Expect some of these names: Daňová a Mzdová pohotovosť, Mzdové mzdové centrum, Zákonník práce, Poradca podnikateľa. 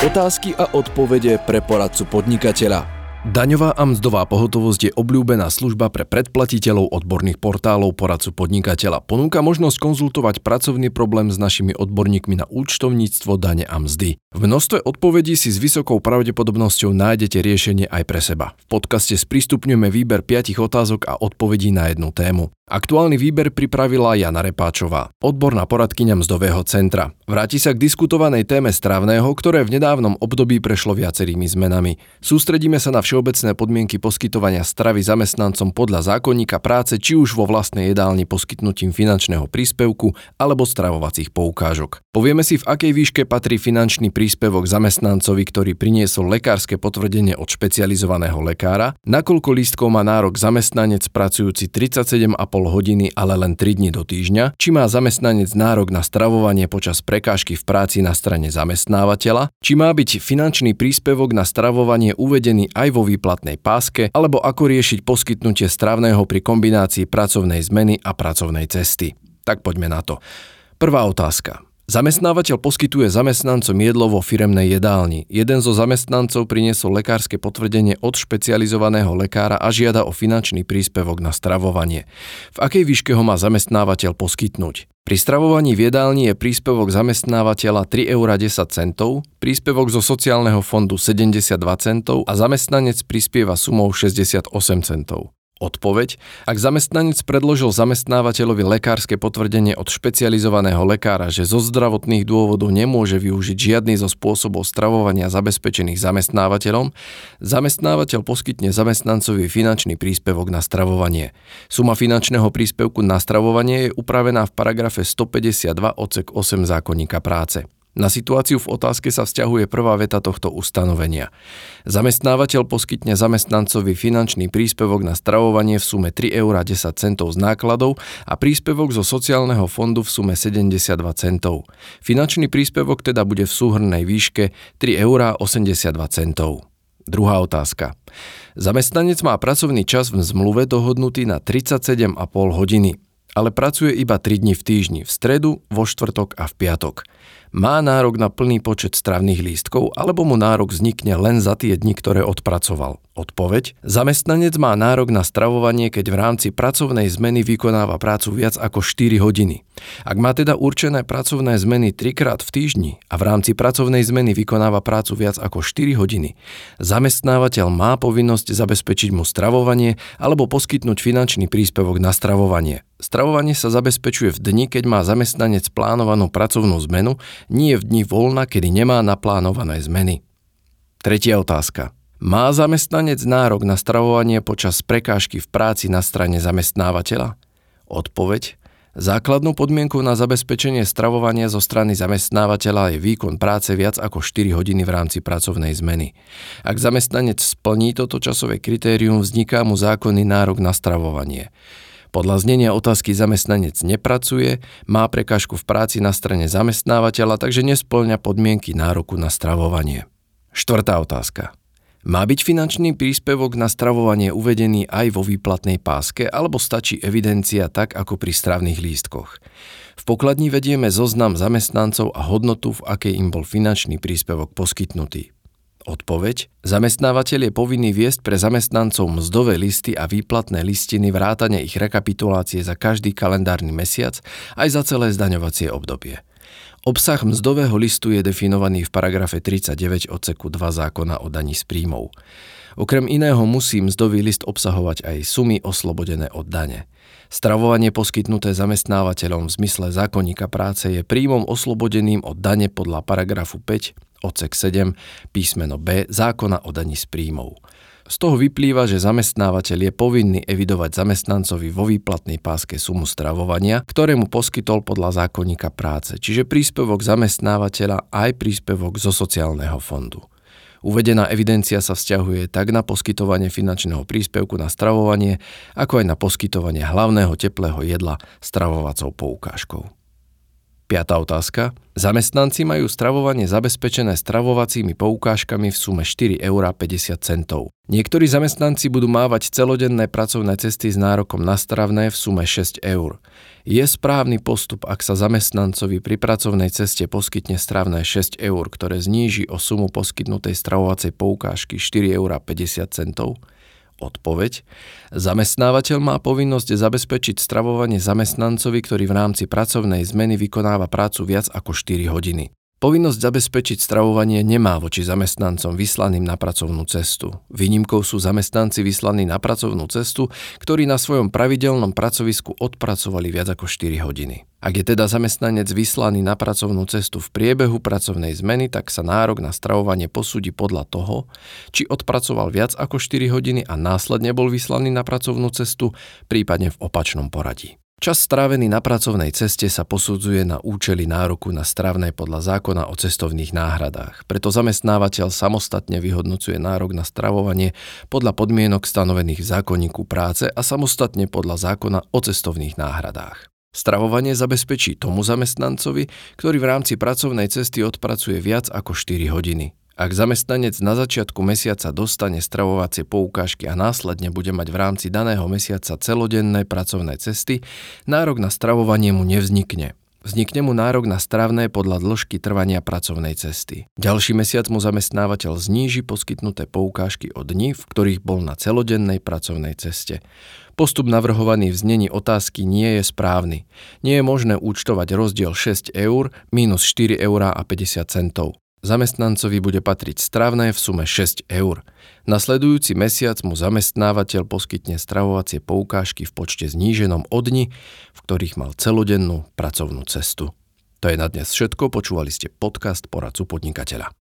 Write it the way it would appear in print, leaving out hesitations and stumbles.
Otázky a odpovede pre poradcu podnikateľa. Daňová a mzdová pohotovosť je obľúbená služba pre predplatiteľov odborných portálov poradcu podnikateľa. Ponúka možnosť konzultovať pracovný problém s našimi odborníkmi na účtovníctvo, dane a mzdy. V množstve odpovedí si s vysokou pravdepodobnosťou nájdete riešenie aj pre seba. V podcaste sprístupňujeme výber 5 otázok a odpovedí na jednu tému. Aktuálny výber pripravila Jana Repáčová, odborná poradkyňa Mzdového centra. Vráti sa k diskutovanej téme strávneho, ktoré v nedávnom období prešlo viacerými zmenami. Sústredíme sa na všeobecné podmienky poskytovania stravy zamestnancom podľa zákonníka práce, či už vo vlastnej jedálni poskytnutím finančného príspevku alebo stravovacích poukážok. Povieme si, v akej výške patrí finančný príspevok zamestnancovi, ktorý priniesol lekárske potvrdenie od špecializovaného lekára, nakoľko lístkov má nárok zamestnanec pracujúci 37,5 hodiny, ale len 3 dni do týždňa, či má zamestnanec nárok na stravovanie počas prekážky v práci na strane zamestnávateľa, či má byť finančný príspevok na stravovanie uvedený aj vo výplatnej páske, alebo ako riešiť poskytnutie strávneho pri kombinácii pracovnej zmeny a pracovnej cesty. Tak poďme na to. Prvá otázka. Zamestnávateľ poskytuje zamestnancom jedlo vo firemnej jedálni. Jeden zo zamestnancov priniesol lekárske potvrdenie od špecializovaného lekára a žiada o finančný príspevok na stravovanie. V akej výške ho má zamestnávateľ poskytnúť? Pri stravovaní v jedálni je príspevok zamestnávateľa 3,10 €, príspevok zo sociálneho fondu 72 centov a zamestnanec prispieva sumou 68 centov. Odpoveď: ak zamestnanec predložil zamestnávateľovi lekárske potvrdenie od špecializovaného lekára, že zo zdravotných dôvodov nemôže využiť žiadny zo spôsobov stravovania zabezpečených zamestnávateľom, zamestnávateľ poskytne zamestnancovi finančný príspevok na stravovanie. Suma finančného príspevku na stravovanie je upravená v paragrafe 152 odsek 8 zákonníka práce. Na situáciu v otázke sa vzťahuje prvá veta tohto ustanovenia. Zamestnávateľ poskytne zamestnancovi finančný príspevok na stravovanie v sume 3,10 € z nákladov a príspevok zo sociálneho fondu v sume 72 centov. Finančný príspevok teda bude v súhrnnej výške 3,82 €. Druhá otázka. Zamestnanec má pracovný čas v zmluve dohodnutý na 37,5 hodiny. Ale pracuje iba 3 dni v týždni, v stredu, vo štvrtok a v piatok. Má nárok na plný počet stravných lístkov, alebo mu nárok vznikne len za tie dni, ktoré odpracoval? Odpoveď: zamestnanec má nárok na stravovanie, keď v rámci pracovnej zmeny vykonáva prácu viac ako 4 hodiny. Ak má teda určené pracovné zmeny 3-krát v týždni a v rámci pracovnej zmeny vykonáva prácu viac ako 4 hodiny, zamestnávateľ má povinnosť zabezpečiť mu stravovanie alebo poskytnúť finančný príspevok na stravovanie. Stravovanie sa zabezpečuje v dni, keď má zamestnanec plánovanú pracovnú zmenu, nie v dni voľna, kedy nemá naplánované zmeny. Tretia otázka. Má zamestnanec nárok na stravovanie počas prekážky v práci na strane zamestnávateľa? Odpoveď: základnou podmienkou na zabezpečenie stravovania zo strany zamestnávateľa je výkon práce viac ako 4 hodiny v rámci pracovnej zmeny. Ak zamestnanec splní toto časové kritérium, vzniká mu zákonný nárok na stravovanie. Podľa znenia otázky zamestnanec nepracuje, má prekážku v práci na strane zamestnávateľa, takže nespĺňa podmienky nároku na stravovanie. Štvrtá otázka. Má byť finančný príspevok na stravovanie uvedený aj vo výplatnej páske, alebo stačí evidencia tak, ako pri stravných lístkoch? V pokladni vedieme zoznam zamestnancov a hodnotu, v akej im bol finančný príspevok poskytnutý. Odpoveď: zamestnávateľ je povinný viesť pre zamestnancov mzdové listy a výplatné listiny vrátane ich rekapitulácie za každý kalendárny mesiac aj za celé zdaňovacie obdobie. Obsah mzdového listu je definovaný v paragrafe 39 odseku 2 zákona o daní z príjmov. Okrem iného musí mzdový list obsahovať aj sumy oslobodené od dane. Stravovanie poskytnuté zamestnávateľom v zmysle zákonníka práce je príjmom oslobodeným od dane podľa paragrafu 5 odsek 7 písmeno B zákona o daní z príjmov. Z toho vyplýva, že zamestnávateľ je povinný evidovať zamestnancovi vo výplatnej páske sumu stravovania, ktoré mu poskytol podľa zákonníka práce, čiže príspevok zamestnávateľa aj príspevok zo sociálneho fondu. Uvedená evidencia sa vzťahuje tak na poskytovanie finančného príspevku na stravovanie, ako aj na poskytovanie hlavného teplého jedla stravovacou poukážkou. Piatá otázka. Zamestnanci majú stravovanie zabezpečené stravovacími poukážkami v sume 4,50 €. Niektorí zamestnanci budú mávať celodenné pracovné cesty s nárokom na stravné v sume 6 €. Je správny postup, ak sa zamestnancovi pri pracovnej ceste poskytne stravné 6 €, ktoré zníži o sumu poskytnutej stravovacej poukážky 4,50 €? Odpoveď. Zamestnávateľ má povinnosť zabezpečiť stravovanie zamestnancovi, ktorý v rámci pracovnej zmeny vykonáva prácu viac ako 4 hodiny. Povinnosť zabezpečiť stravovanie nemá voči zamestnancom vyslaným na pracovnú cestu. Výnimkou sú zamestnanci vyslaní na pracovnú cestu, ktorí na svojom pravidelnom pracovisku odpracovali viac ako 4 hodiny. Ak je teda zamestnanec vyslaný na pracovnú cestu v priebehu pracovnej zmeny, tak sa nárok na stravovanie posúdi podľa toho, či odpracoval viac ako 4 hodiny a následne bol vyslaný na pracovnú cestu, prípadne v opačnom poradí. Čas strávený na pracovnej ceste sa posudzuje na účely nároku na stravné podľa zákona o cestovných náhradách. Preto zamestnávateľ samostatne vyhodnocuje nárok na stravovanie podľa podmienok stanovených v zákonníku práce a samostatne podľa zákona o cestovných náhradách. Stravovanie zabezpečí tomu zamestnancovi, ktorý v rámci pracovnej cesty odpracuje viac ako 4 hodiny. Ak zamestnanec na začiatku mesiaca dostane stravovacie poukážky a následne bude mať v rámci daného mesiaca celodenné pracovné cesty, nárok na stravovanie mu nevznikne. Vznikne mu nárok na stravné podľa dĺžky trvania pracovnej cesty. Ďalší mesiac mu zamestnávateľ zníži poskytnuté poukážky o dni, v ktorých bol na celodennej pracovnej ceste. Postup navrhovaný v znení otázky nie je správny. Nie je možné účtovať rozdiel 6 € minus 4,50 €. Zamestnancovi bude patriť stravné v sume 6 €. Nasledujúci mesiac mu zamestnávateľ poskytne stravovacie poukážky v počte zníženom o dni, v ktorých mal celodennú pracovnú cestu. To je na dnes všetko, počúvali ste podcast Poradcu podnikateľa.